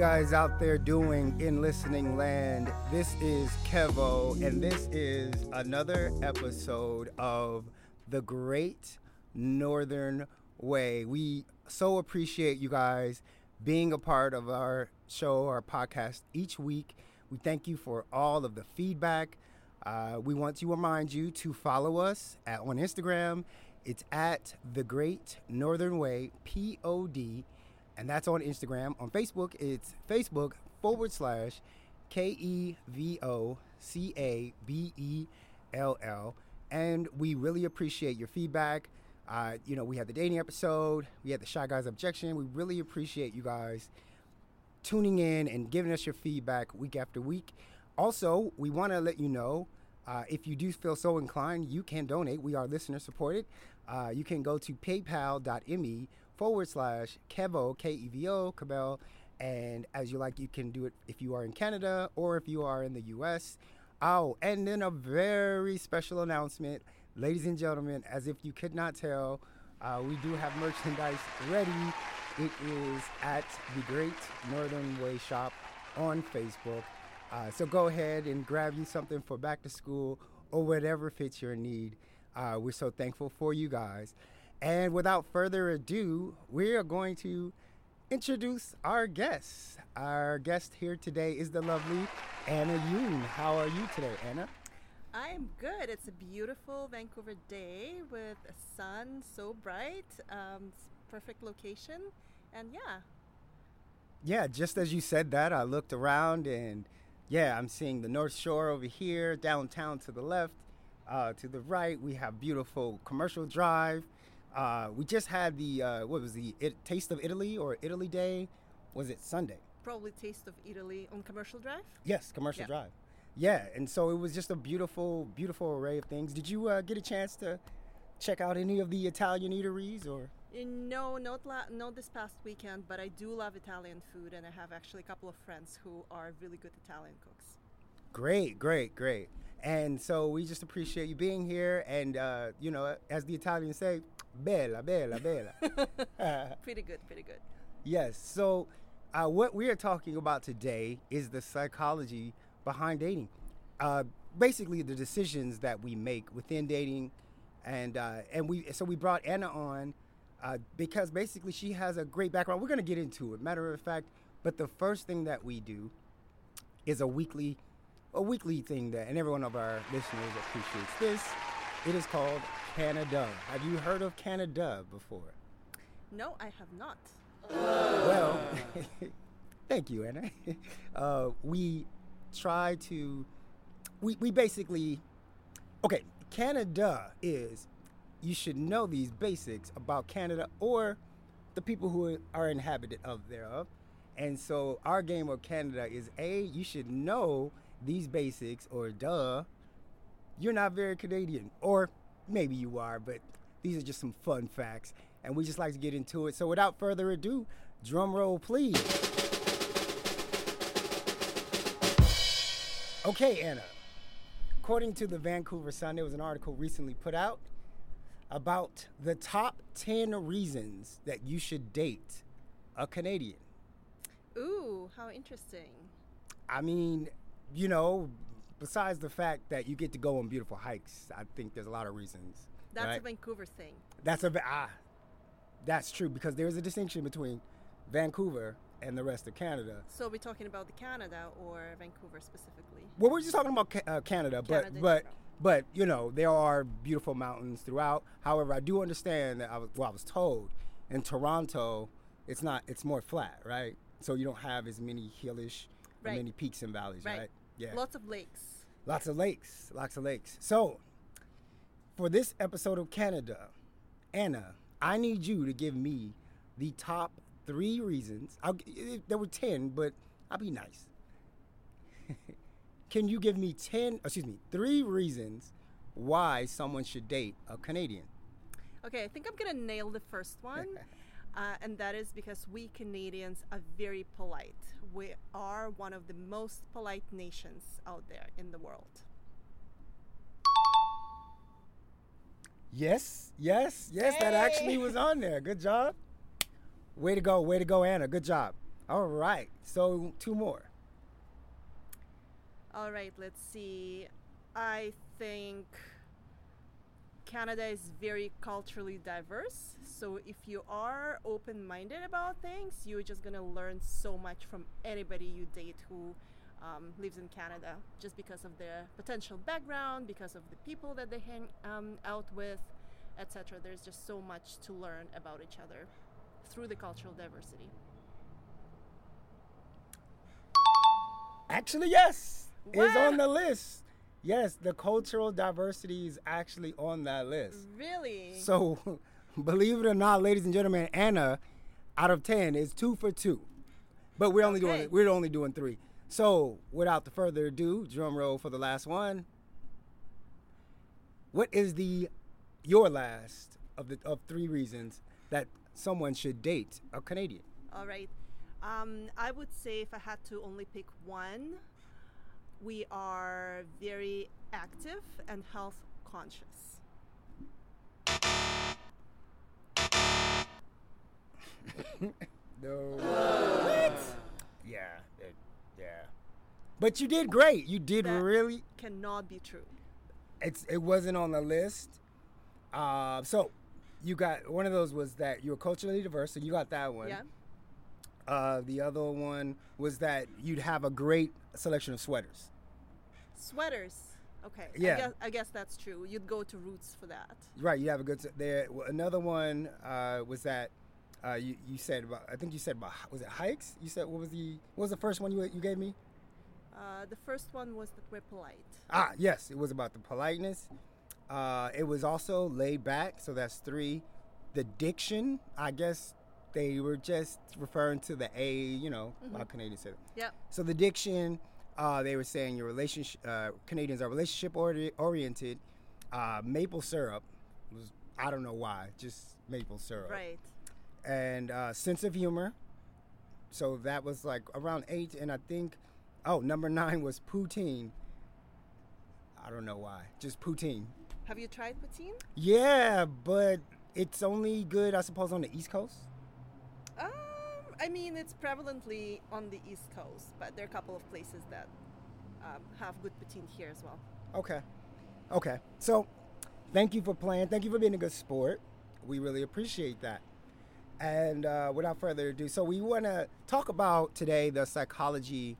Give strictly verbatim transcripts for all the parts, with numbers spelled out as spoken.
guys out there doing in listening land? This is Kevo, and this is another episode of The Great Northern Way. We so appreciate you guys being a part of our show, our podcast each week. We thank you for all of the feedback. Uh, we want to remind you to follow us at, on Instagram. It's at The Great Northern Way, P O D. And that's on Instagram. On Facebook, it's Facebook forward slash K E V O C A B E L L. And we really appreciate your feedback. Uh, you know, we had the dating episode. We had the Shy Guys Objection. We really appreciate you guys tuning in and giving us your feedback week after week. Also, we want to let you know, uh, if you do feel so inclined, you can donate. We are listener supported. Uh, you can go to paypal dot me forward slash Kevo, K E V O, Cabell. And as you like, you can do it if you are in Canada or if you are in the U S. Oh, and then a very special announcement. Ladies and gentlemen, as if you could not tell, uh, we do have merchandise ready. It is at The Great Northern Way Shop on Facebook. Uh, so go ahead and grab you something for back to school or whatever fits your need. Uh, we're so thankful for you guys. And without further ado, we are going to introduce our guests. Our guest here today is the lovely Ana Yun. How are you today, Ana? I am good. It's a beautiful Vancouver day with a sun so bright. Um, perfect location. And yeah. Yeah, just as you said that, I looked around and yeah, I'm seeing the North Shore over here, downtown to the left, uh, to the right. We have beautiful Commercial Drive. Uh, we just had the, uh, what was the it, Taste of Italy or Italy Day? Was it Sunday? Probably Taste of Italy on Commercial Drive? Yes, Commercial yeah. Drive. Yeah, and so it was just a beautiful, beautiful array of things. Did you uh, get a chance to check out any of the Italian eateries or? No, not, la- not this past weekend, but I do love Italian food, and I have actually a couple of friends who are really good Italian cooks. Great, great, great. And so we just appreciate you being here, and, uh, you know, as the Italians say, Bella, bella, bella. uh, pretty good, pretty good. Yes. So uh, what we are talking about today is the psychology behind dating. Uh, basically, the decisions that we make within dating. And uh, and we so we brought Ana on uh, because basically she has a great background. We're going to get into it, matter of fact. But the first thing that we do is a weekly a weekly thing that, and every one of our listeners appreciates this. It is called Canada. Have you heard of Canada before? No, I have not. Well, thank you, Ana. Uh, we try to, we, we basically, okay, Canada is, you should know these basics about Canada or the people who are inhabitant of thereof. And so our game of Canada is A, you should know these basics, or duh, you're not very Canadian, or maybe you are, but these are just some fun facts, and we just like to get into it. So without further ado, drum roll, please. Okay, Ana, according to the Vancouver Sun, there was an article recently put out about the top ten reasons that you should date a Canadian. Ooh, how interesting. I mean, you know, besides the fact that you get to go on beautiful hikes, I think there's a lot of reasons. That's right? A Vancouver thing. That's a ah, that's true, because there is a distinction between Vancouver and the rest of Canada. So we're talking about the Canada or Vancouver specifically? Well, we're just talking about uh, Canada, Canada, but but but you know there are beautiful mountains throughout. However, I do understand that I was well, I was told in Toronto it's not it's more flat, right? So you don't have as many hillish, right. many peaks and valleys, right? right? Yeah. Lots of lakes. Lots of lakes. Lots of lakes. So, for this episode of Canada, Ana, I need you to give me the top three reasons. I'll, there were ten, but I'll be nice. Can you give me ten, excuse me, three reasons why someone should date a Canadian? Okay, I think I'm going to nail the first one. Uh, and that is because we Canadians are very polite. We are one of the most polite nations out there in the world. Yes, yes, yes, hey. That actually was on there. Good job. Way to go, way to go, Ana. Good job. All right, so two more. All right, let's see. I think Canada is very culturally diverse. So if you are open-minded about things, you're just going to learn so much from anybody you date who um, lives in Canada, just because of their potential background, because of the people that they hang um, out with, et cetera. There's just so much to learn about each other through the cultural diversity. Actually, yes, wow. It's on the list. Yes, the cultural diversity is actually on that list. Really? So, believe it or not, ladies and gentlemen, Anna, out of ten, is two for two. But we're only okay. doing we're only doing three. So, without the further ado, drum roll for the last one. What is the your last of the of three reasons that someone should date a Canadian? All right. Um, I would say if I had to only pick one, we are very active and health conscious. No. What? Yeah. It, yeah. But you did great. You did that really. Cannot be true. It's it wasn't on the list. Uh, so you got one of those was that you were culturally diverse, so you got that one. Yeah. Uh, the other one was that you'd have a great selection of sweaters. Sweaters. Okay. Yeah. I guess, I guess that's true. You'd go to Roots for that. Right. You have a good there. Another one uh, was that uh, you, you said about, I think you said about, was it hikes? You said, what was the, what was the first one you you gave me? Uh, the first one was that we're polite. Ah, yes. It was about the politeness. Uh, it was also laid back. So that's three. The diction, I guess. They were just referring to the A, you know, mm-hmm. how Canadians said it. Yep. So the diction, uh, they were saying your relationship, uh, Canadians are relationship or- oriented. Uh, maple syrup was, I don't know why, just maple syrup. Right. And uh, sense of humor. So that was like around eight. And I think, oh, number nine was poutine. I don't know why, just poutine. Have you tried poutine? Yeah, but it's only good, I suppose, on the East Coast. Um, I mean, it's prevalently on the East Coast, but there are a couple of places that um, have good poutine here as well. Okay. Okay. So, thank you for playing. Thank you for being a good sport. We really appreciate that. And uh, without further ado, so we want to talk about today the psychology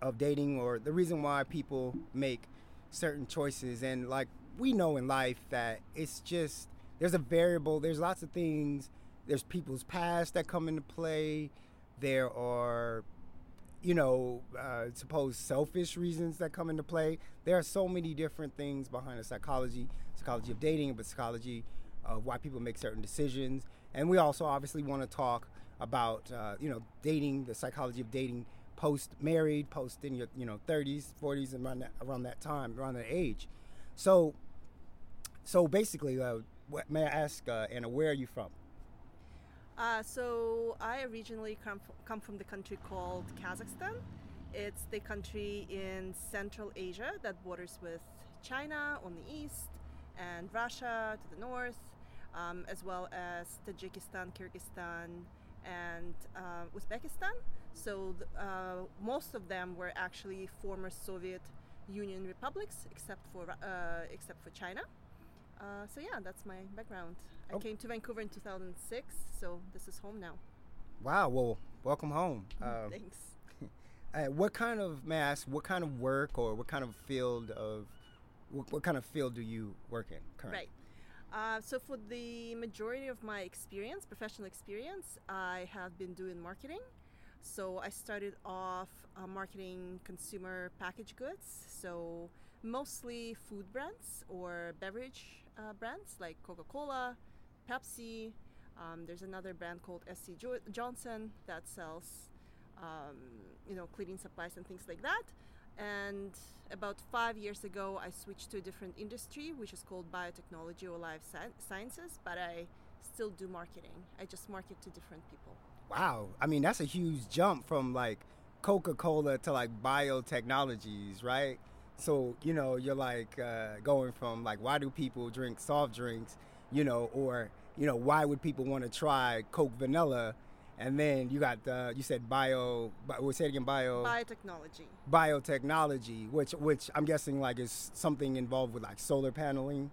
of dating, or the reason why people make certain choices. And like we know in life that it's just, there's a variable, there's lots of things. There's people's past that come into play. There are, you know, uh, supposed selfish reasons that come into play. There are so many different things behind the psychology, psychology of dating, but psychology of why people make certain decisions. And we also obviously want to talk about, uh, you know, dating, the psychology of dating post-married, post in your, you know, thirties, forties, and around that, around that time, around that age. So, so basically, uh, what, may I ask, uh, Anna, where are you from? Uh, so I originally come from, come from the country called Kazakhstan. It's the country in Central Asia that borders with China on the east and Russia to the north, um, as well as Tajikistan, Kyrgyzstan, and uh, Uzbekistan. So the, uh, most of them were actually former Soviet Union republics, except for uh, except for China. Uh, so yeah, that's my background. I oh. came to Vancouver in two thousand six, so this is home now. Wow, well, welcome home. Uh, Thanks. Uh, what kind of, may I ask, what kind of work or what kind of field of, what, what kind of field do you work in currently? Right. Uh, so for the majority of my experience, professional experience, I have been doing marketing. So I started off uh, marketing consumer packaged goods, so mostly food brands or beverage uh, brands like Coca-Cola, Pepsi. Um, there's another brand called S C Jo- Johnson that sells, um, you know, cleaning supplies and things like that. And about five years ago, I switched to a different industry, which is called biotechnology or life sci- sciences, but I still do marketing. I just market to different people. Wow. I mean, that's a huge jump from like Coca-Cola to like biotechnologies, right? So, you know, you're like uh, going from like, why do people drink soft drinks, you know, or, you know, why would people want to try Coke vanilla? And then you got the, you said bio, bi- we'll say it again, bio. Biotechnology. Biotechnology, which which I'm guessing like is something involved with like solar paneling.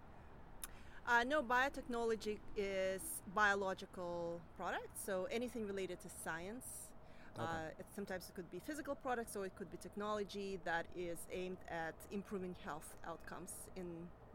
Uh, no, biotechnology is biological products, so anything related to science. Okay. Uh, it, sometimes it could be physical products, or it could be technology that is aimed at improving health outcomes in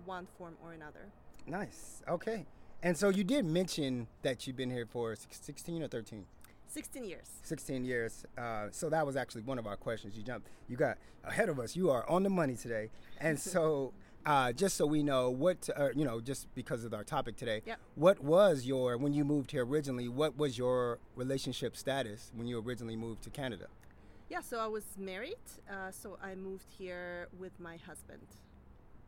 one form or another. Nice. Okay. And so you did mention that you've been here for sixteen or thirteen? sixteen years. sixteen years. Uh, so that was actually one of our questions. You jumped. You got ahead of us. You are on the money today. And so... Uh, just so we know what, uh, you know, just because of our topic today, yep. What was your, when you moved here originally, what was your relationship status when you originally moved to Canada? Yeah, so I was married, uh, so I moved here with my husband.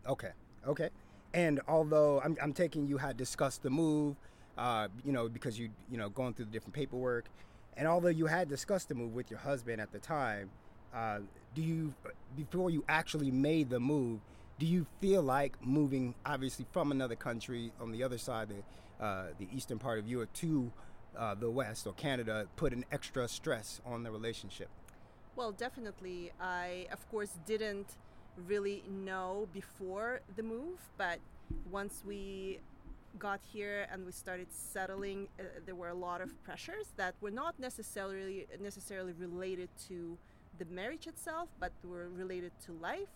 Okay, okay. And although I'm, I'm taking you had discussed the move, uh, you know, because you, you know, going through the different paperwork, and although you had discussed the move with your husband at the time, uh, do you, before you actually made the move, do you feel like moving, obviously, from another country on the other side, the uh, the eastern part of Europe, to uh, the West or Canada, put an extra stress on the relationship? Well, definitely. I, of course, didn't really know before the move, but once we got here and we started settling, uh, there were a lot of pressures that were not necessarily necessarily related to the marriage itself, but were related to life.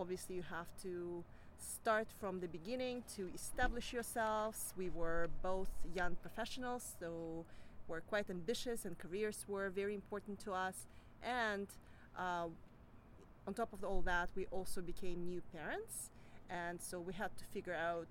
Obviously, you have to start from the beginning to establish yourselves. We were both young professionals, so we're quite ambitious, and careers were very important to us. And uh, on top of all that, we also became new parents, and so we had to figure out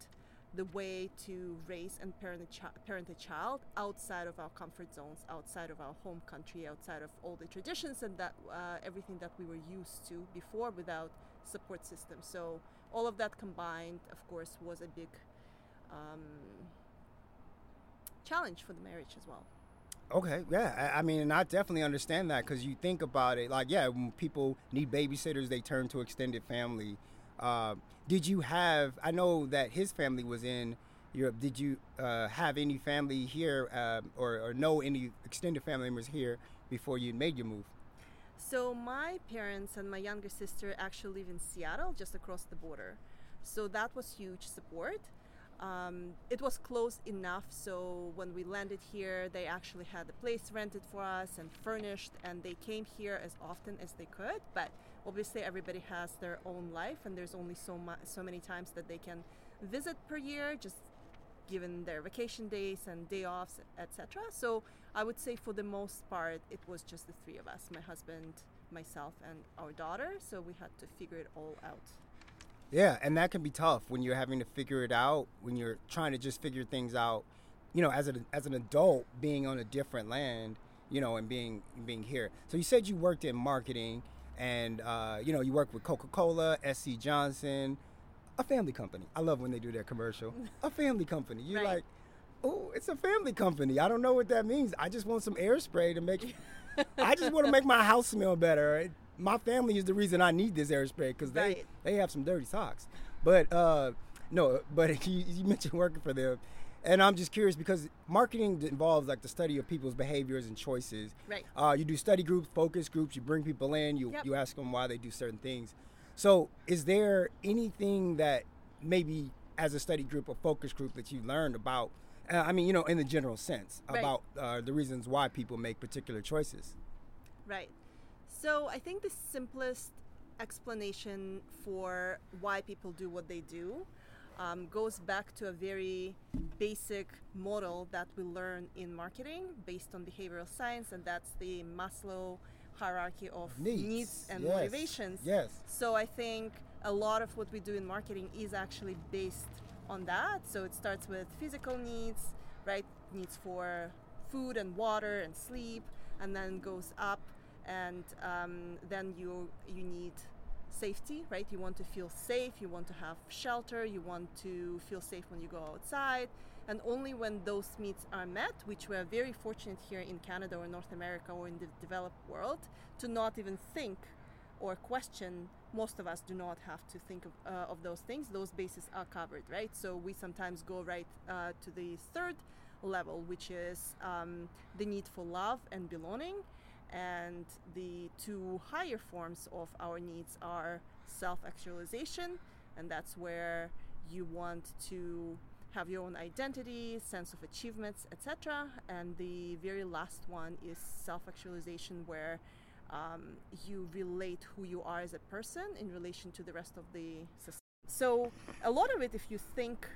the way to raise and parent a, chi- parent a child outside of our comfort zones, outside of our home country, outside of all the traditions and that uh, everything that we were used to before, without support system. So all of that combined, of course, was a big um, challenge for the marriage as well. Okay, yeah. I, I mean, and I definitely understand that, because you think about it, like, yeah, when people need babysitters, they turn to extended family. Uh, did you have, I know that his family was in Europe, did you uh, have any family here uh, or, or know any extended family members here before you made your move? So my parents and my younger sister actually live in Seattle, just across the border. So that was huge support. Um, it was close enough, so when we landed here, they actually had a place rented for us and furnished, and they came here as often as they could. But obviously everybody has their own life, and there's only so mu- so many times that they can visit per year, just given their vacation days and day offs, et cetera. So I would say for the most part, it was just the three of us, my husband, myself, and our daughter. So we had to figure it all out. Yeah, and that can be tough when you're having to figure it out, when you're trying to just figure things out, you know, as, a, as an adult being on a different land, you know, and being being here. So you said you worked in marketing and, uh, you know, you worked with Coca-Cola, S C Johnson, a family company. I love when they do that commercial. A family company. You're right. Like, oh, it's a family company. I don't know what that means. I just want some air spray to make, I just want to make my house smell better. My family is the reason I need this air spray, because they, right. they have some dirty socks. But uh, no, but you, you mentioned working for them. And I'm just curious, because marketing involves like the study of people's behaviors and choices. Right. Uh, you do study groups, focus groups, you bring people in, you, yep. you ask them why they do certain things. So is there anything that maybe as a study group or focus group that you learned about, uh, I mean, you know, in the general sense, right. about uh, the reasons why people make particular choices? Right. So I think the simplest explanation for why people do what they do um, goes back to a very basic model that we learn in marketing based on behavioral science, and that's the Maslow hierarchy of needs, needs and yes. motivations. Yes. So I think a lot of what we do in marketing is actually based on that. So it starts with physical needs, right? Needs for food and water and sleep, and then goes up, and um, then you you need safety, right? You want to feel safe, you want to have shelter, you want to feel safe when you go outside. And only when those needs are met, which we are very fortunate here in Canada or North America or in the developed world, to not even think or question. Most of us do not have to think of, uh, of those things. Those bases are covered, right? So we sometimes go right uh, to the third level, which is um, the need for love and belonging. And the two higher forms of our needs are self-actualization, and that's where you want to have your own identity, sense of achievements, et cetera. And the very last one is self-actualization, where um, you relate who you are as a person in relation to the rest of the society. So a lot of it, if you think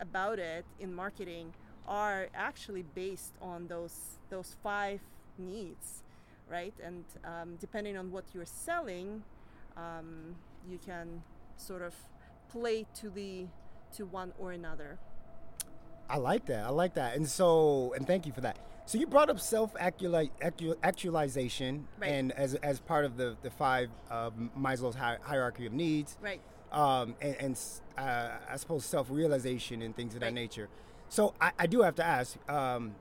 about it in marketing, are actually based on those those five needs, right? And um, depending on what you're selling, um, you can sort of play to the to one or another. I like that. I like that. And so, and thank you for that. So you brought up self-actualization, right, and as as part of the the five uh, Maslow's hi- hierarchy of needs, right? Um, and and uh, I suppose self-realization and things of right. that nature. So I, I do have to ask. Um,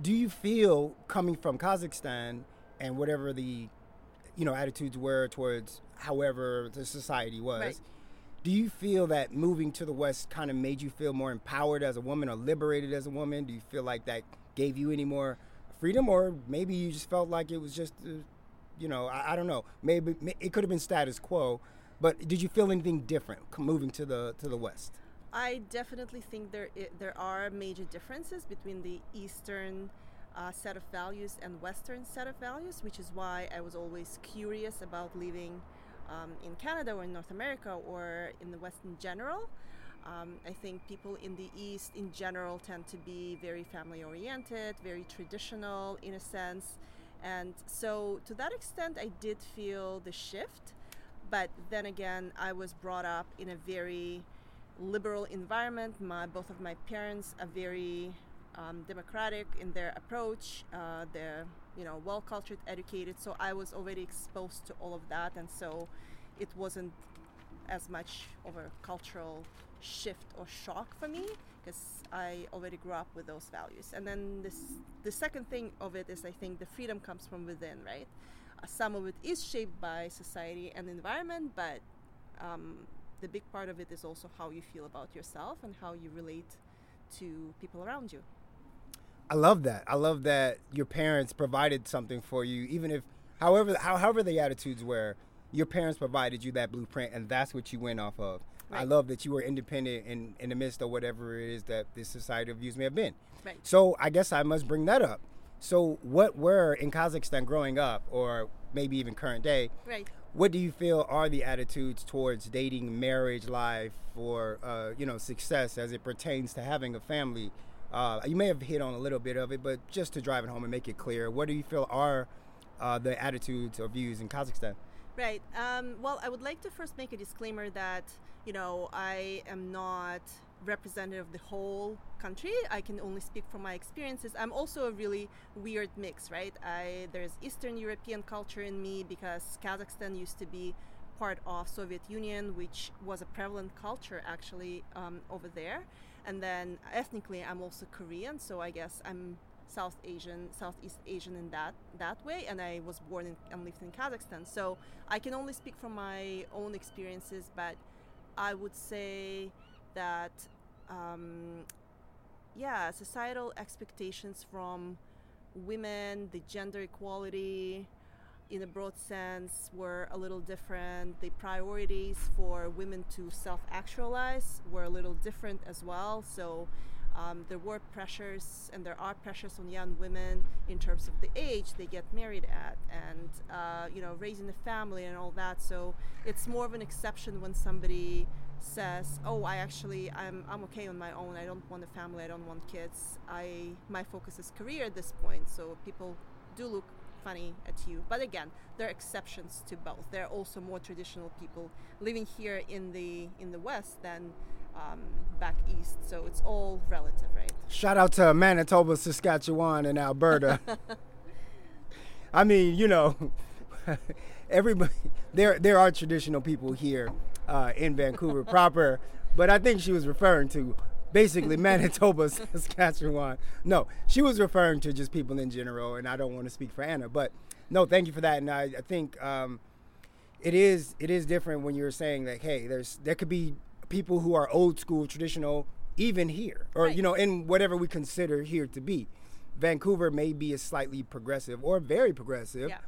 Do you feel, coming from Kazakhstan and whatever the, you know, attitudes were towards however the society was, right, do you feel that moving to the West kind of made you feel more empowered as a woman or liberated as a woman? Do you feel like that gave you any more freedom, or maybe you just felt like it was just, uh, you know, I, I don't know. Maybe it could have been status quo, but did you feel anything different moving to the to the West? I definitely think there there are major differences between the Eastern uh, set of values and Western set of values, which is why I was always curious about living um, in Canada or in North America or in the West in general. Um, I think people in the East in general tend to be very family-oriented, very traditional in a sense. And so to that extent, I did feel the shift. But then again, I was brought up in a very liberal environment. My both of my parents are very um, democratic in their approach. Uh, they're, you know, well cultured, educated. So I was already exposed to all of that, and so it wasn't as much of a cultural shift or shock for me because I already grew up with those values. And then this, the second thing of it is, I think the freedom comes from within, right? Uh, some of it is shaped by society and environment, but um, the big part of it is also how you feel about yourself and how you relate to people around you. I love that. I love that your parents provided something for you, even if, however, however the attitudes were, your parents provided you that blueprint, and that's what you went off of. Right. I love that you were independent in, in the midst of whatever it is that this societal views may have been. Right. So I guess I must bring that up. So what were, in Kazakhstan growing up, or maybe even current day, right, what do you feel are the attitudes towards dating, marriage life, or, uh, you know, success as it pertains to having a family? Uh, you may have hit on a little bit of it, but just to drive it home and make it clear, what do you feel are uh, the attitudes or views in Kazakhstan? Right. Um, well, I would like to first make a disclaimer that, you know, I am not representative of the whole country. I can only speak from my experiences. I'm also a really weird mix, right? I, there's Eastern European culture in me because Kazakhstan used to be part of Soviet Union, which was a prevalent culture actually um, over there. And then ethnically, I'm also Korean, so I guess I'm South Asian, Southeast Asian in that that way, and I was born in, and lived in Kazakhstan. So I can only speak from my own experiences, but I would say that, um, yeah, societal expectations from women, the gender equality in a broad sense were a little different. The priorities for women to self-actualize were a little different as well. So Um, there were pressures, and there are pressures on young women in terms of the age they get married at, and uh, you know, raising a family and all that. So it's more of an exception when somebody says, "Oh, I actually I'm I'm okay on my own. I don't want a family. I don't want kids. I my focus is career at this point." So people do look funny at you, but again, there are exceptions to both. There are also more traditional people living here in the in the West than um, back East, so it's all relative, right? Shout out to Manitoba, Saskatchewan, and Alberta. I mean, you know, everybody. There, there are traditional people here uh, in Vancouver proper, but I think she was referring to basically Manitoba, Saskatchewan. No, she was referring to just people in general, and I don't want to speak for Anna, but no, thank you for that. And I, I think um, it is it is different when you're saying that, hey, there's there could be people who are old school, traditional even here, or, right. you know, in whatever we consider here to be. Vancouver may be a slightly progressive or very progressive, yeah.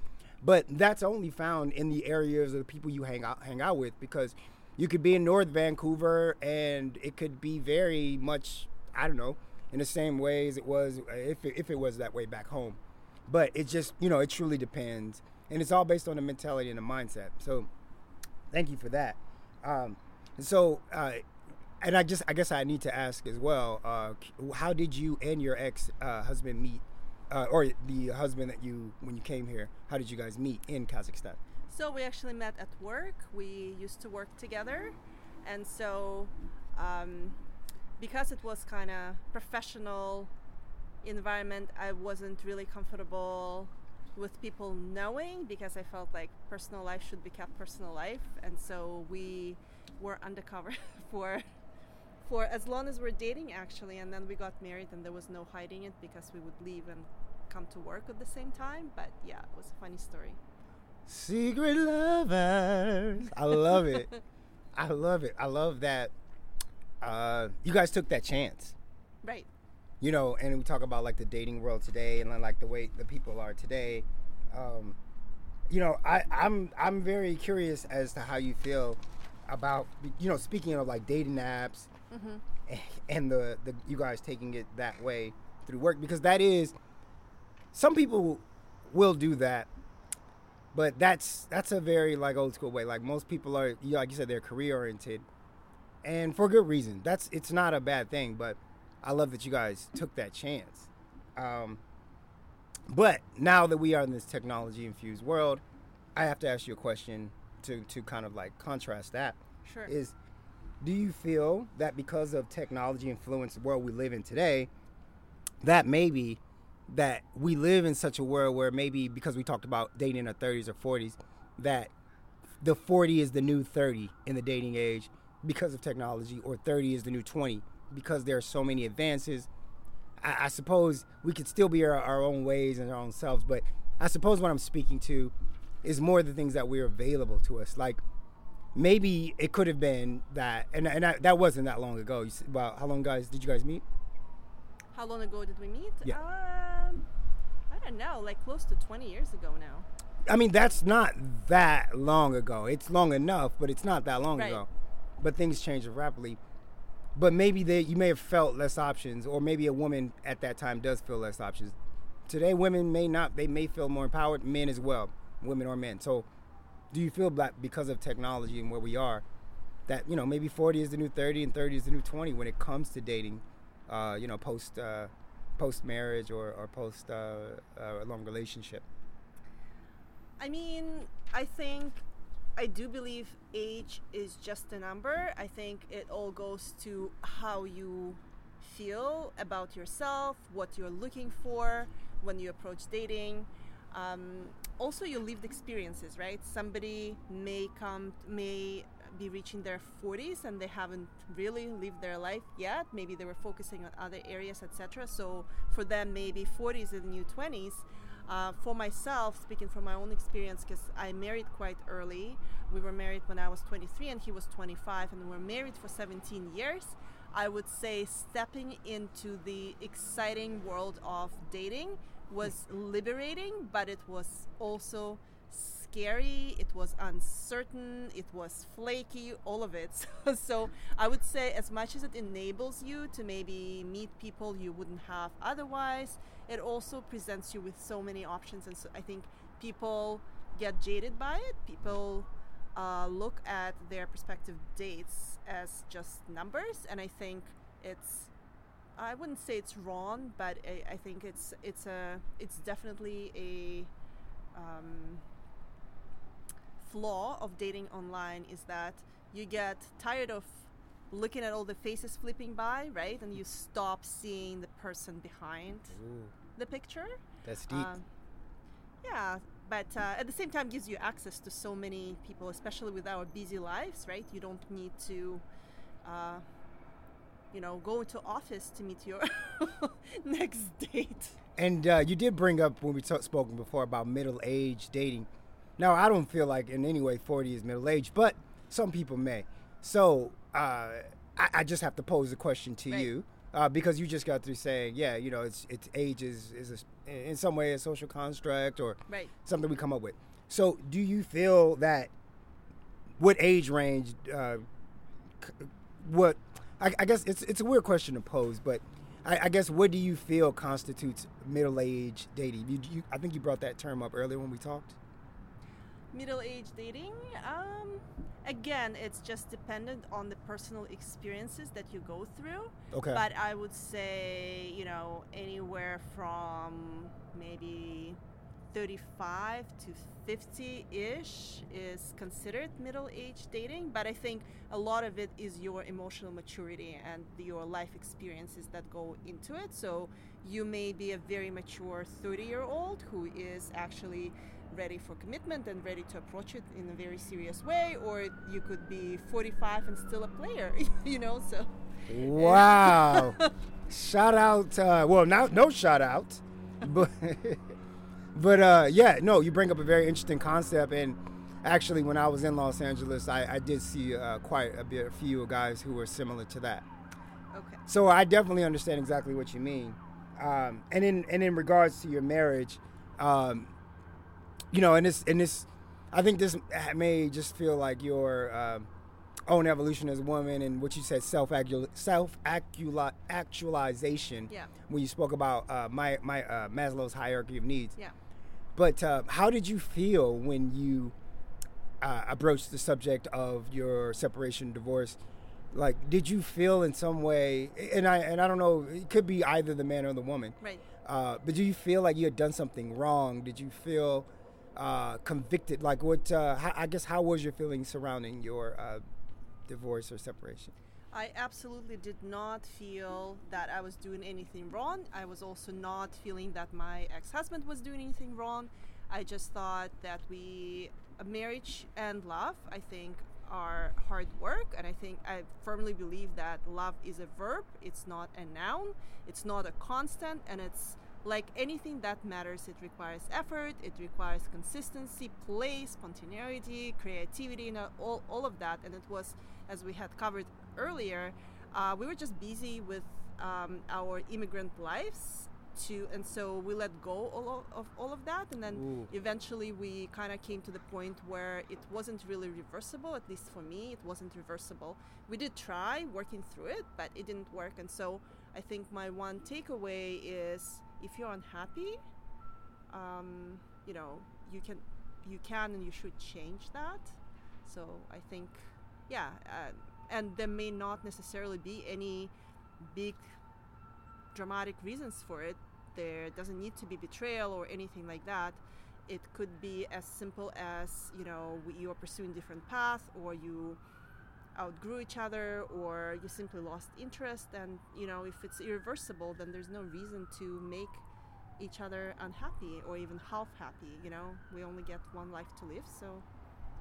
but that's only found in the areas of the people you hang out hang out with, because you could be in North Vancouver and it could be very much, I don't know, in the same way as it was, if it, if it was that way back home. But it just, you know, it truly depends. And it's all based on the mentality and the mindset. So thank you for that. Um, and so, uh, and I just, I guess I need to ask as well, uh, how did you and your ex, uh, husband meet, uh, or the husband that you, when you came here, how did you guys meet in Kazakhstan? So we actually met at work. We used to work together. And so, um, because it was kind of professional environment, I wasn't really comfortable with people knowing, because I felt like personal life should be kept personal life. And so we were undercover for for as long as we're dating, actually. And then we got married and there was no hiding it, because we would leave and come to work at the same time. But yeah, it was a funny story. Secret lovers. I love it. I love it. I love that uh, you guys took that chance. Right. You know, and we talk about like the dating world today, and like the way the people are today. Um, you know, I, I'm I'm very curious as to how you feel about, you know, speaking of like dating apps, mm-hmm. and the, the you guys taking it that way through work, because that is, some people will do that, but that's that's a very like old school way. Like most people are, you know, like you said, they're career oriented, and for good reason. That's it's not a bad thing, but I love that you guys took that chance. Um, but now that we are in this technology-infused world, I have to ask you a question to, to kind of like contrast that. Sure. Is, do you feel that because of technology-influenced world we live in today, that maybe that we live in such a world where maybe, because we talked about dating in our thirties or forties, that the forty is the new thirty in the dating age because of technology, or thirty is the new twenty? Because there are so many advances, I, I suppose we could still be our, our own ways and our own selves. But I suppose what I'm speaking to is more the things that were available to us. Like maybe it could have been that, and and I, that wasn't that long ago. You said, well, how long guys did you guys meet? How long ago did we meet? Yeah. Um, I don't know, like close to twenty years ago now. I mean, that's not that long ago. It's long enough, but it's not that long right. ago. But things change rapidly. But maybe they, you may have felt less options, or maybe a woman at that time does feel less options. Today, women may not. They may feel more empowered, men as well, women or men. So do you feel that because of technology and where we are, that, you know, maybe forty is the new thirty and thirty is the new twenty when it comes to dating, uh, you know, post, uh, post-marriage or, or post uh, uh, a long relationship? I mean, I think... I do believe age is just a number. I think it all goes to how you feel about yourself, what you're looking for when you approach dating. Um, also, your lived experiences, right? Somebody may come, may be reaching their forties and they haven't really lived their life yet. Maybe they were focusing on other areas, et cetera. So for them, maybe forties is the new twenties. Uh, for myself, speaking from my own experience, because I married quite early. We were married when I was twenty-three and he was twenty-five, and we were married for seventeen years. I would say stepping into the exciting world of dating was liberating, but it was also scary. It was uncertain. It was flaky, all of it. So, so I would say as much as it enables you to maybe meet people you wouldn't have otherwise, it also presents you with so many options. And so I think people get jaded by it. People uh, look at their prospective dates as just numbers. And I think it's, I wouldn't say it's wrong, but I, I think it's, it's, a, it's definitely a um, flaw of dating online, is that you get tired of looking at all the faces flipping by, right? And you stop seeing the person behind Ooh. The picture. That's deep. Uh, yeah, but uh, at the same time gives you access to so many people, especially with our busy lives, right? You don't need to, uh, you know, go to office to meet your next date. And uh, you did bring up when we talked spoken before about middle-age dating. Now, I don't feel like in any way forty is middle-aged, but some people may. So, uh, I, I just have to pose the question to right. you uh, because you just got through saying, yeah, you know, it's it's age is, is a, in some way a social construct or right. something we come up with. So do you feel that what age range, uh, what, I, I guess it's it's a weird question to pose, but I, I guess what do you feel constitutes middle age dating? You, you, I think you brought that term up earlier when we talked. Middle age dating, um, again, it's just dependent on the personal experiences that you go through. Okay. But I would say, you know, anywhere from maybe thirty-five to fifty-ish is considered middle age dating. But I think a lot of it is your emotional maturity and your life experiences that go into it. So you may be a very mature thirty-year-old who is actually ready for commitment and ready to approach it in a very serious way, or you could be forty-five and still a player, you know, so. Wow. Shout out, uh, well, not, no shout out, but, but uh, yeah, no, you bring up a very interesting concept, and actually when I was in Los Angeles, I, I did see uh, quite a bit, a few guys who were similar to that. Okay. So I definitely understand exactly what you mean. Um, and in, and in regards to your marriage, um, you know, and this, and this, I think this may just feel like your um, own evolution as a woman, and what you said, self self actualization. Yeah. When you spoke about uh, my my uh, Maslow's hierarchy of needs. Yeah. But uh, how did you feel when you uh, approached the subject of your separation, divorce? Like, did you feel in some way? And I and I don't know. It could be either the man or the woman. Right. Uh, but do you feel like you had done something wrong? Did you feel Uh, convicted? Like what? Uh, how, I guess how was your feeling surrounding your uh, divorce or separation? I absolutely did not feel that I was doing anything wrong. I was also not feeling that my ex-husband was doing anything wrong. I just thought that we, uh, marriage and love, I think, are hard work, and I think I firmly believe that love is a verb. It's not a noun. It's not a constant, and it's like anything that matters, it requires effort, it requires consistency, play, spontaneity, creativity, you know, all, all of that. And it was, as we had covered earlier, uh, we were just busy with um, our immigrant lives, too, and so we let go all of, of all of that. And then Ooh. eventually we kind of came to the point where it wasn't really reversible, at least for me, it wasn't reversible. We did try working through it, but it didn't work. And so I think my one takeaway is, if you're unhappy, um, you know, you can, you can, and you should change that. So I think, yeah, uh, and there may not necessarily be any big dramatic reasons for it. There doesn't need to be betrayal or anything like that. It could be as simple as, you know, you are pursuing a different path, or you outgrew each other, or you simply lost interest. And, you know, if it's irreversible, then there's no reason to make each other unhappy or even half happy. You know, we only get one life to live. So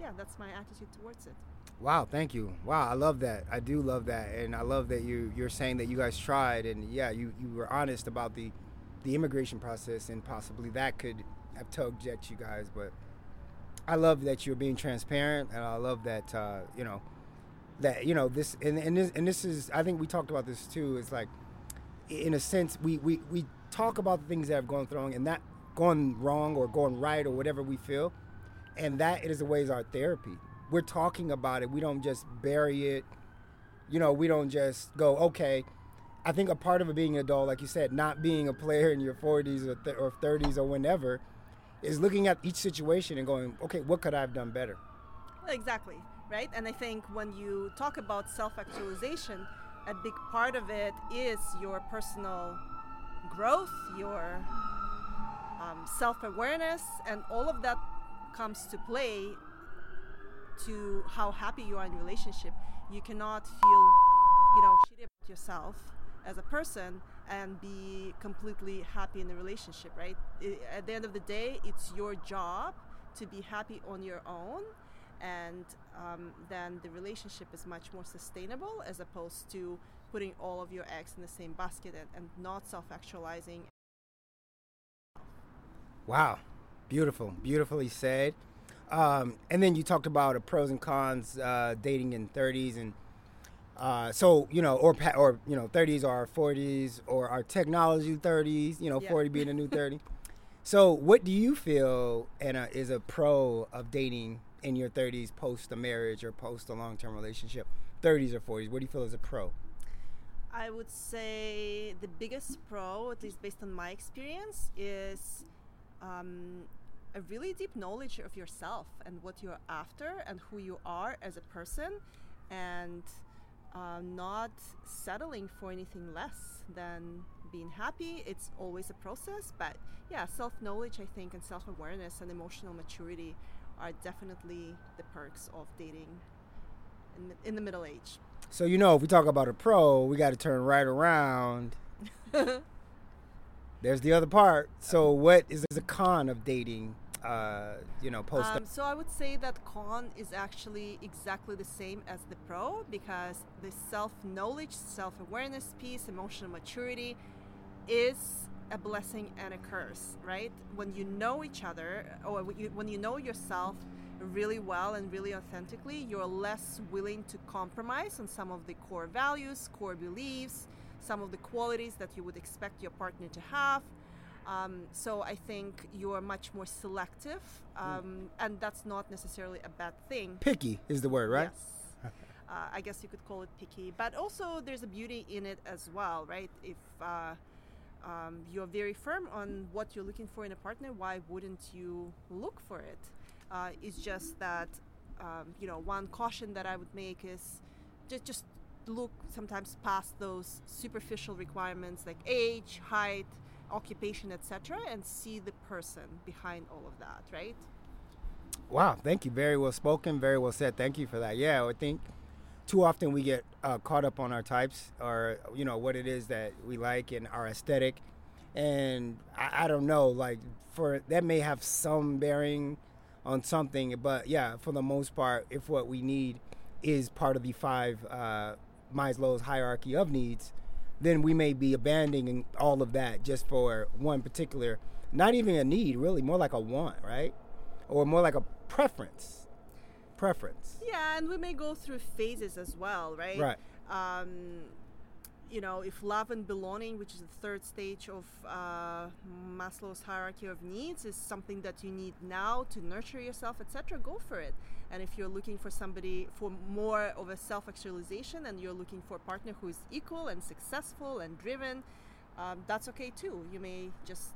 yeah, that's my attitude towards it. Wow, thank you. Wow, I love that. I do love that. And I love that you, you're saying that you guys tried, and yeah, you, you were honest about the, the immigration process, and possibly that could have tugged at you guys. But I love that you're being transparent, and I love that, uh, you know, that, you know, this, and, and this, and this is, I think we talked about this too. It's like, in a sense, we, we, we talk about the things that have gone wrong, and that gone wrong or gone right or whatever we feel. And that is a way is our therapy. We're talking about it. We don't just bury it. You know, we don't just go, okay. I think a part of it being an adult, like you said, not being a player in your forties or, th- or thirties or whenever, is looking at each situation and going, okay, what could I have done better? Exactly. Right? And I think when you talk about self-actualization, a big part of it is your personal growth, your um, self-awareness, and all of that comes to play to how happy you are in a relationship. You cannot feel, you know, shitty about yourself as a person and be completely happy in a relationship, right? It, at the end of the day, it's your job to be happy on your own. And um, then the relationship is much more sustainable, as opposed to putting all of your eggs in the same basket and, and not self-actualizing. Wow. Beautiful. Beautifully said. Um, and then you talked about a pros and cons, uh, dating in thirties. And Uh, so, you know, or, or you know, thirties are forties or our technology thirties, you know, yeah. forty being a new thirty. So what do you feel, Anna, is a pro of dating in your thirties post a marriage or post a long-term relationship, thirties or forties? What do you feel is a pro? I would say the biggest pro, at least based on my experience, is um, a really deep knowledge of yourself and what you're after and who you are as a person, and Uh, not settling for anything less than being happy. It's always a process, but yeah, self-knowledge, I think, and self-awareness and emotional maturity are definitely the perks of dating in, in the middle age. So, you know, if we talk about a pro, we got to turn right around. There's the other part. So what is the con of dating? Uh, you know, post. Um, so I would say that con is actually exactly the same as the pro, because the self-knowledge, self-awareness piece, emotional maturity is a blessing and a curse, right? When you know each other, or when you, when you know yourself really well and really authentically, you're less willing to compromise on some of the core values, core beliefs, some of the qualities that you would expect your partner to have. Um, so I think you are much more selective, um, and that's not necessarily a bad thing. Picky is the word, right? Yes. uh, I guess you could call it picky, but also there's a beauty in it as well, right? If uh, um, you're very firm on what you're looking for in a partner, why wouldn't you look for it? Uh, it's just that, um, you know, one caution that I would make is just, just look sometimes past those superficial requirements like age, height, occupation, et cetera, and see the person behind all of that, right? Wow, thank you. Very well spoken, very well said. Thank you for that. Yeah, I think too often we get uh, caught up on our types, or, you know, what it is that we like and our aesthetic. And I, I don't know, like, for that may have some bearing on something, but yeah, for the most part, if what we need is part of the five uh, Maslow's hierarchy of needs, then we may be abandoning all of that just for one particular, not even a need, really, more like a want, right? Or more like a preference. Preference. Yeah, and we may go through phases as well, right? Right. Um, you know, if love and belonging, which is the third stage of uh, Maslow's hierarchy of needs, is something that you need now to nurture yourself, et cetera, go for it. And if you're looking for somebody for more of a self-actualization, and you're looking for a partner who is equal and successful and driven, um, that's okay too. You may just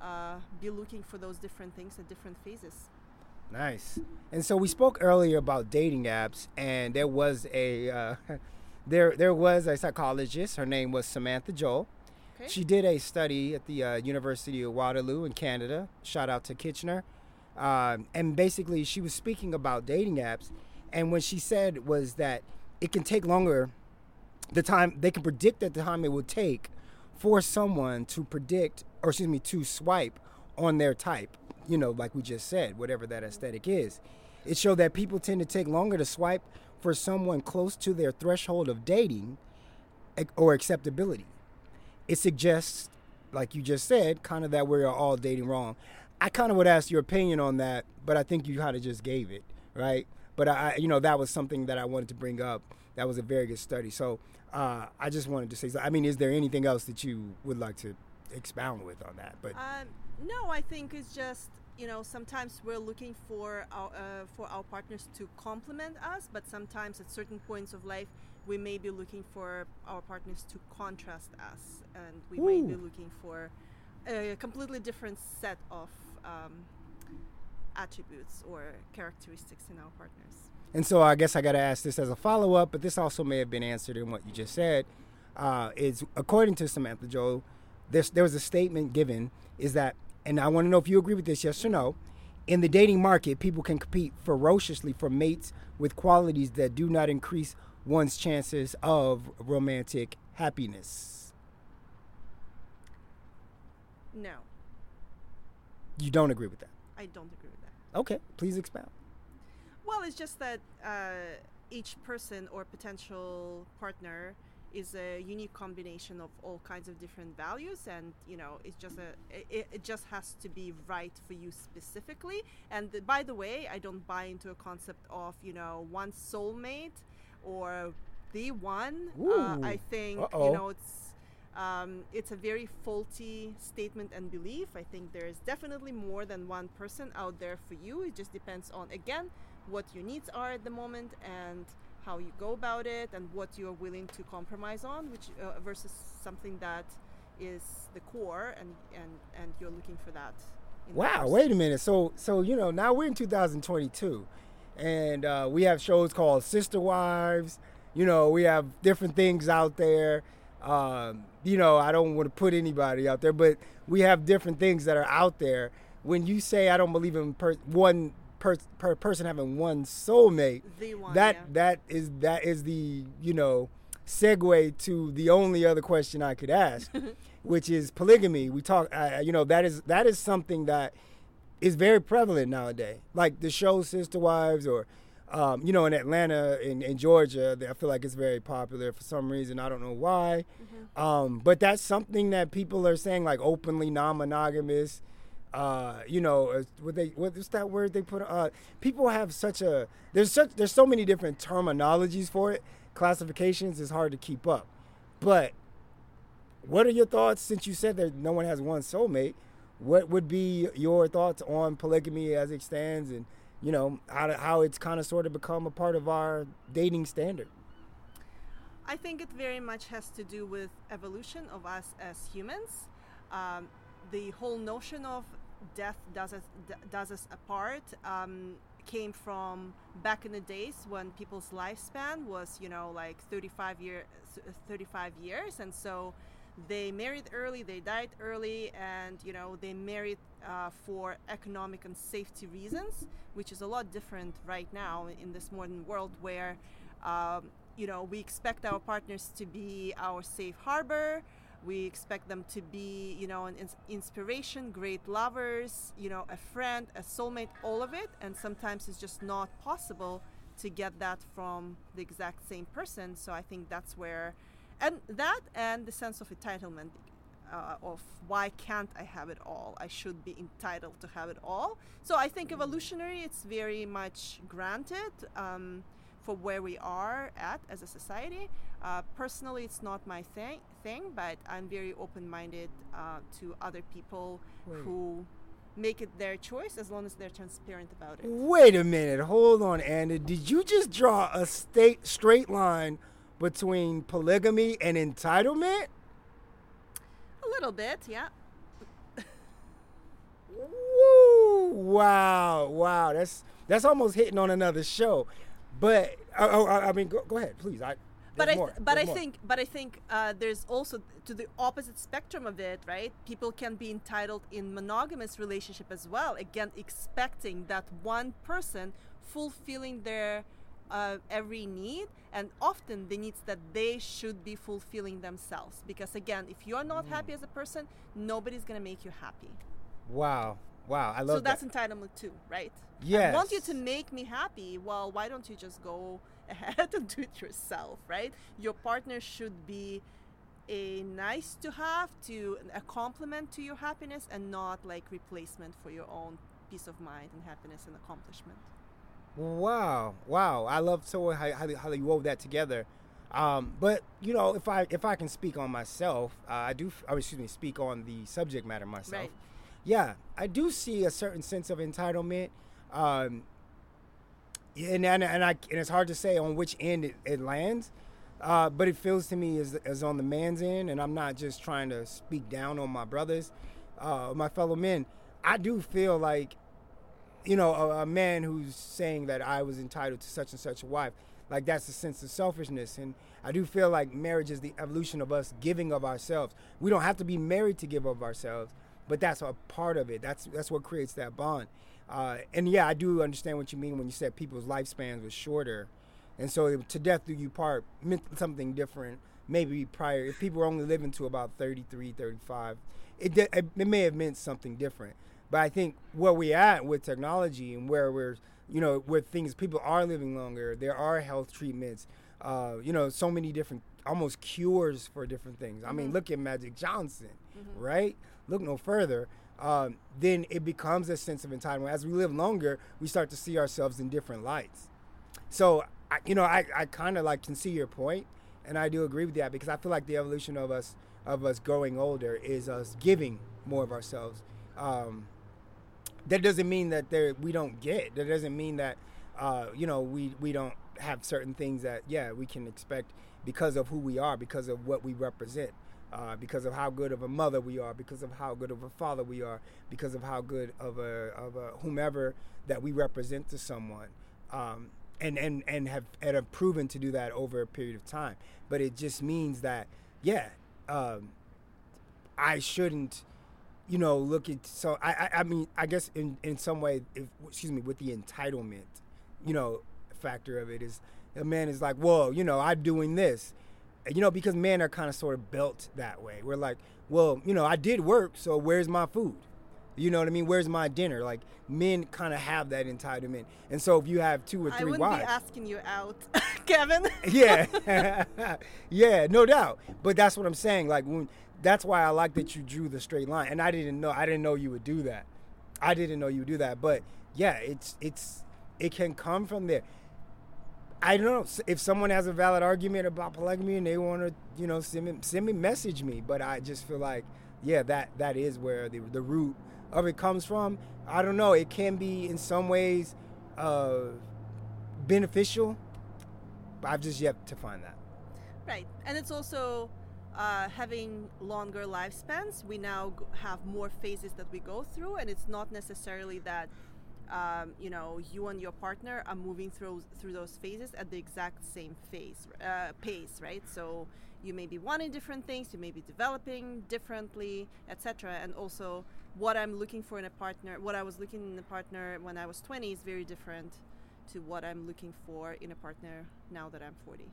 uh, be looking for those different things at different phases. Nice. And so we spoke earlier about dating apps, and there was a... Uh, There there was a psychologist, her name was Samantha Joel. Okay. She did a study at the uh, University of Waterloo in Canada, shout out to Kitchener. Um, and basically she was speaking about dating apps, and what she said was that it can take longer, the time, they can predict at the time it would take for someone to predict, or excuse me, to swipe on their type, you know, like we just said, whatever that aesthetic is. It showed that people tend to take longer to swipe for someone close to their threshold of dating or acceptability. It suggests, like you just said, kind of that we are all dating wrong. I kind of would ask your opinion on that, but I think you kind of just gave it, right? But I, you know, that was something that I wanted to bring up. That was a very good study. So uh, I just wanted to say, I mean, is there anything else that you would like to expound with on that? But um, no, I think it's just, you know, sometimes we're looking for our uh, for our partners to complement us, but sometimes at certain points of life, we may be looking for our partners to contrast us, and we Ooh. may be looking for a completely different set of um, attributes or characteristics in our partners. And so I guess I got to ask this as a follow-up, but this also may have been answered in what you just said. Uh, is according to Samantha Joel, there's, there was a statement given, is that, and I want to know if you agree with this, yes or no. In the dating market, people can compete ferociously for mates with qualities that do not increase one's chances of romantic happiness. No. You don't agree with that? I don't agree with that. Okay, please expound. Well, it's just that uh, each person or potential partner is a unique combination of all kinds of different values, and you know, it's just a it, it just has to be right for you specifically. And the, by the way, I don't buy into a concept of, you know, one soulmate or the one. Uh, I think, Uh-oh. you know, it's um, it's a very faulty statement and belief. I think there is definitely more than one person out there for you. It just depends on, again, what your needs are at the moment and how you go about it and what you are willing to compromise on, which uh, versus something that is the core and, and, and you're looking for that. Wow, wait a minute. So, so you know, now we're in two thousand twenty-two, and uh, we have shows called Sister Wives. You know, we have different things out there. Um, you know, I don't want to put anybody out there, but we have different things that are out there. When you say I don't believe in per- one per-, per person having one soulmate, the one, that yeah. that is that is the, you know, segue to the only other question I could ask, which is polygamy. We talk, uh, you know, that is that is something that is very prevalent nowadays. Like the show Sister Wives, or, um, you know, in Atlanta, in, in Georgia, I feel like it's very popular for some reason. I don't know why. Mm-hmm. Um, but that's something that people are saying, like openly non-monogamous. Uh, you know, what they what's that word they put? Uh, people have such a there's such there's so many different terminologies for it. Classifications is hard to keep up. But what are your thoughts, since you said that no one has one soulmate, what would be your thoughts on polygamy as it stands, and, you know, how, how it's kind of sort of become a part of our dating standard? I think it very much has to do with evolution of us as humans. Um, the whole notion of death does us, does us apart um, came from back in the days when people's lifespan was, you know, like thirty-five years, and so they married early, they died early, and, you know, they married uh, for economic and safety reasons, which is a lot different right now in this modern world where, um, you know, we expect our partners to be our safe harbor. We expect them to be, you know, an inspiration, great lovers, you know, a friend, a soulmate, all of it. And sometimes it's just not possible to get that from the exact same person. So I think that's where, and that and the sense of entitlement uh, of why can't I have it all? I should be entitled to have it all. So I think evolutionary, it's very much granted um, for where we are at as a society. Uh, personally, it's not my thing, thing, but I'm very open-minded uh, to other people Wait. who make it their choice as long as they're transparent about it. Wait a minute. Hold on, Anna. Did you just draw a state, straight line between polygamy and entitlement? A little bit, yeah. Woo! Wow, wow. That's that's almost hitting on another show. But, oh, I, I mean, go, go ahead, please. I. But I, but I think, but I think uh, there's also to the opposite spectrum of it, right? People can be entitled in monogamous relationship as well. Again, expecting that one person fulfilling their uh, every need, and often the needs that they should be fulfilling themselves. Because again, if you're not mm. happy as a person, nobody's gonna make you happy. Wow. Wow, I love that. So that's that. entitlement too, right? Yes. I want you to make me happy. Well, why don't you just go ahead and do it yourself, right? Your partner should be a nice to have, to a complement to your happiness, and not like replacement for your own peace of mind and happiness and accomplishment. Wow, wow. I love so how, how you wove that together. Um, but, you know, if I if I can speak on myself, uh, I do, oh, excuse me, speak on the subject matter myself. Right. Yeah, I do see a certain sense of entitlement, um, and and and, I, and it's hard to say on which end it, it lands, uh, but it feels to me as as on the man's end, and I'm not just trying to speak down on my brothers, uh, my fellow men. I do feel like, you know, a, a man who's saying that I was entitled to such and such a wife, like that's a sense of selfishness, and I do feel like marriage is the evolution of us giving of ourselves. We don't have to be married to give of ourselves. But that's a part of it. That's that's what creates that bond. Uh, and, yeah, I do understand what you mean when you said people's lifespans were shorter. And so to death do you part meant something different maybe prior. If people were only living to about thirty-three, thirty-five, it, de- it may have meant something different. But I think where we're at with technology and where we're, you know, where things, people are living longer, there are health treatments, uh, you know, so many different almost cures for different things. I mean, mm-hmm. look at Magic Johnson, mm-hmm. right? Look no further, um, then it becomes a sense of entitlement. As we live longer, we start to see ourselves in different lights. So I, I, you know, I, I kind of like can see your point, and I do agree with that, because I feel like the evolution of us of us growing older is us giving more of ourselves. Um, that doesn't mean that there we don't get. That doesn't mean that uh, you know we, we don't have certain things that yeah we can expect because of who we are, because of what we represent. Uh, because of how good of a mother we are, because of how good of a father we are, because of how good of a of a whomever that we represent to someone, um, and and and have and have proven to do that over a period of time. But it just means that yeah, um, I shouldn't, you know, look at so I I, I mean I guess in, in some way if, excuse me with the entitlement, you know, factor of it is a man is like, whoa, you know, I'm doing this. You know, because men are kind of sort of built that way. We're like, well, you know, I did work, so where's my food? You know what I mean? Where's my dinner? Like, men kind of have that entitlement. And so if you have two or three wives... I wouldn't wives, be asking you out, Kevin. Yeah. Yeah, no doubt. But that's what I'm saying. Like, when, that's why I like that you drew the straight line. And I didn't know. I didn't know you would do that. I didn't know you would do that. But, yeah, it's it's it can come from there. I don't know if someone has a valid argument about polygamy and they want to, you know, send me, send me, message me. But I just feel like, yeah, that, that is where the the root of it comes from. I don't know. It can be in some ways uh, beneficial, but I've just yet to find that. Right, and it's also uh, having longer lifespans. We now have more phases that we go through, and it's not necessarily that. Um, you know, you and your partner are moving through through those phases at the exact same phase uh, pace, right? So you may be wanting different things, you may be developing differently, et cetera. And also, what I'm looking for in a partner, what I was looking in a partner when I was twenty, is very different to what I'm looking for in a partner now that I'm forty.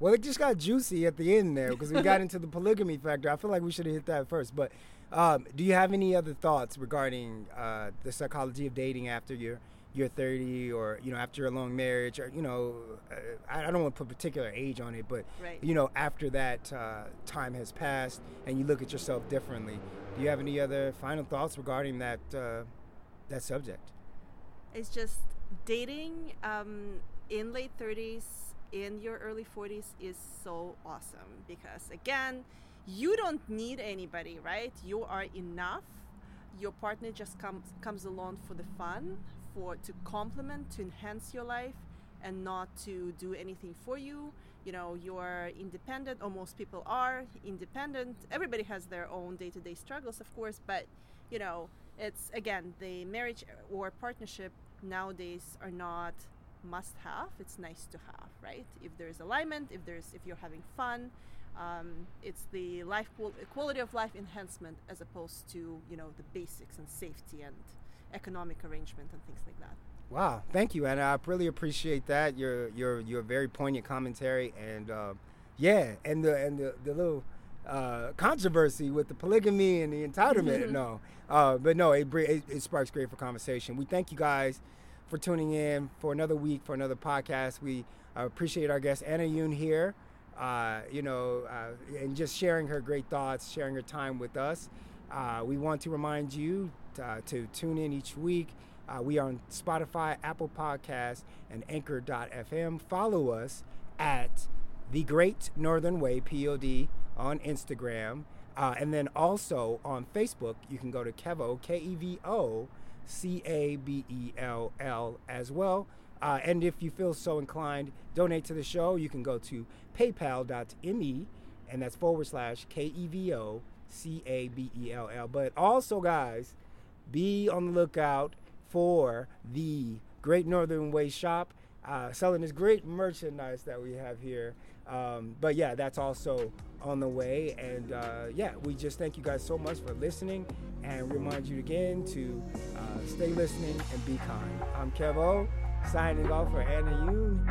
Well, it just got juicy at the end there because we got into the polygamy factor. I feel like we should have hit that first. But um, do you have any other thoughts regarding uh, the psychology of dating after you're, you're thirty or, you know, after a long marriage? Or, you know, uh, I, I don't want to put a particular age on it, but, right. You know, after that uh, time has passed and you look at yourself differently, do you have any other final thoughts regarding that, uh, that subject? It's just dating um, in late thirties. In your early forties is so awesome because, again, you don't need anybody, right? You are enough. Your partner just comes comes along for the fun, for to complement, to enhance your life, and not to do anything for you. You know, you're independent, or most people are independent. Everybody has their own day-to-day struggles, of course, but, you know, it's, again, the marriage or partnership nowadays are not must have. It's nice to have, right? If there's alignment, if there's if you're having fun, um, it's the life quality of life enhancement as opposed to, you know, the basics and safety and economic arrangement and things like that. Wow, thank you, Ana. I really appreciate that. Your your your very poignant commentary and uh, yeah, and the and the, the little uh, controversy with the polygamy and the entitlement. no, uh, but no, it, it it sparks great for conversation. We thank you guys for tuning in for another week, for another podcast. We uh, appreciate our guest, Ana Yun, here, uh, you know, uh, and just sharing her great thoughts, sharing her time with us. Uh, we want to remind you uh, to tune in each week. Uh, we are on Spotify, Apple Podcasts, and Anchor dot f m. Follow us at The Great Northern Way, P O D, on Instagram. Uh, and then also on Facebook, you can go to Kevo, K E V O, C A B E L L as well. Uh, and if you feel so inclined, donate to the show. You can go to paypal dot me, and that's forward slash K E V O, C A B E L L. But also, guys, be on the lookout for the Great Northern Way shop, uh, selling this great merchandise that we have here. Um, but, yeah, that's also on the way. And, uh, yeah, we just thank you guys so much for listening and remind you again to uh, stay listening and be kind. I'm Kevo, signing off for Ana Yun.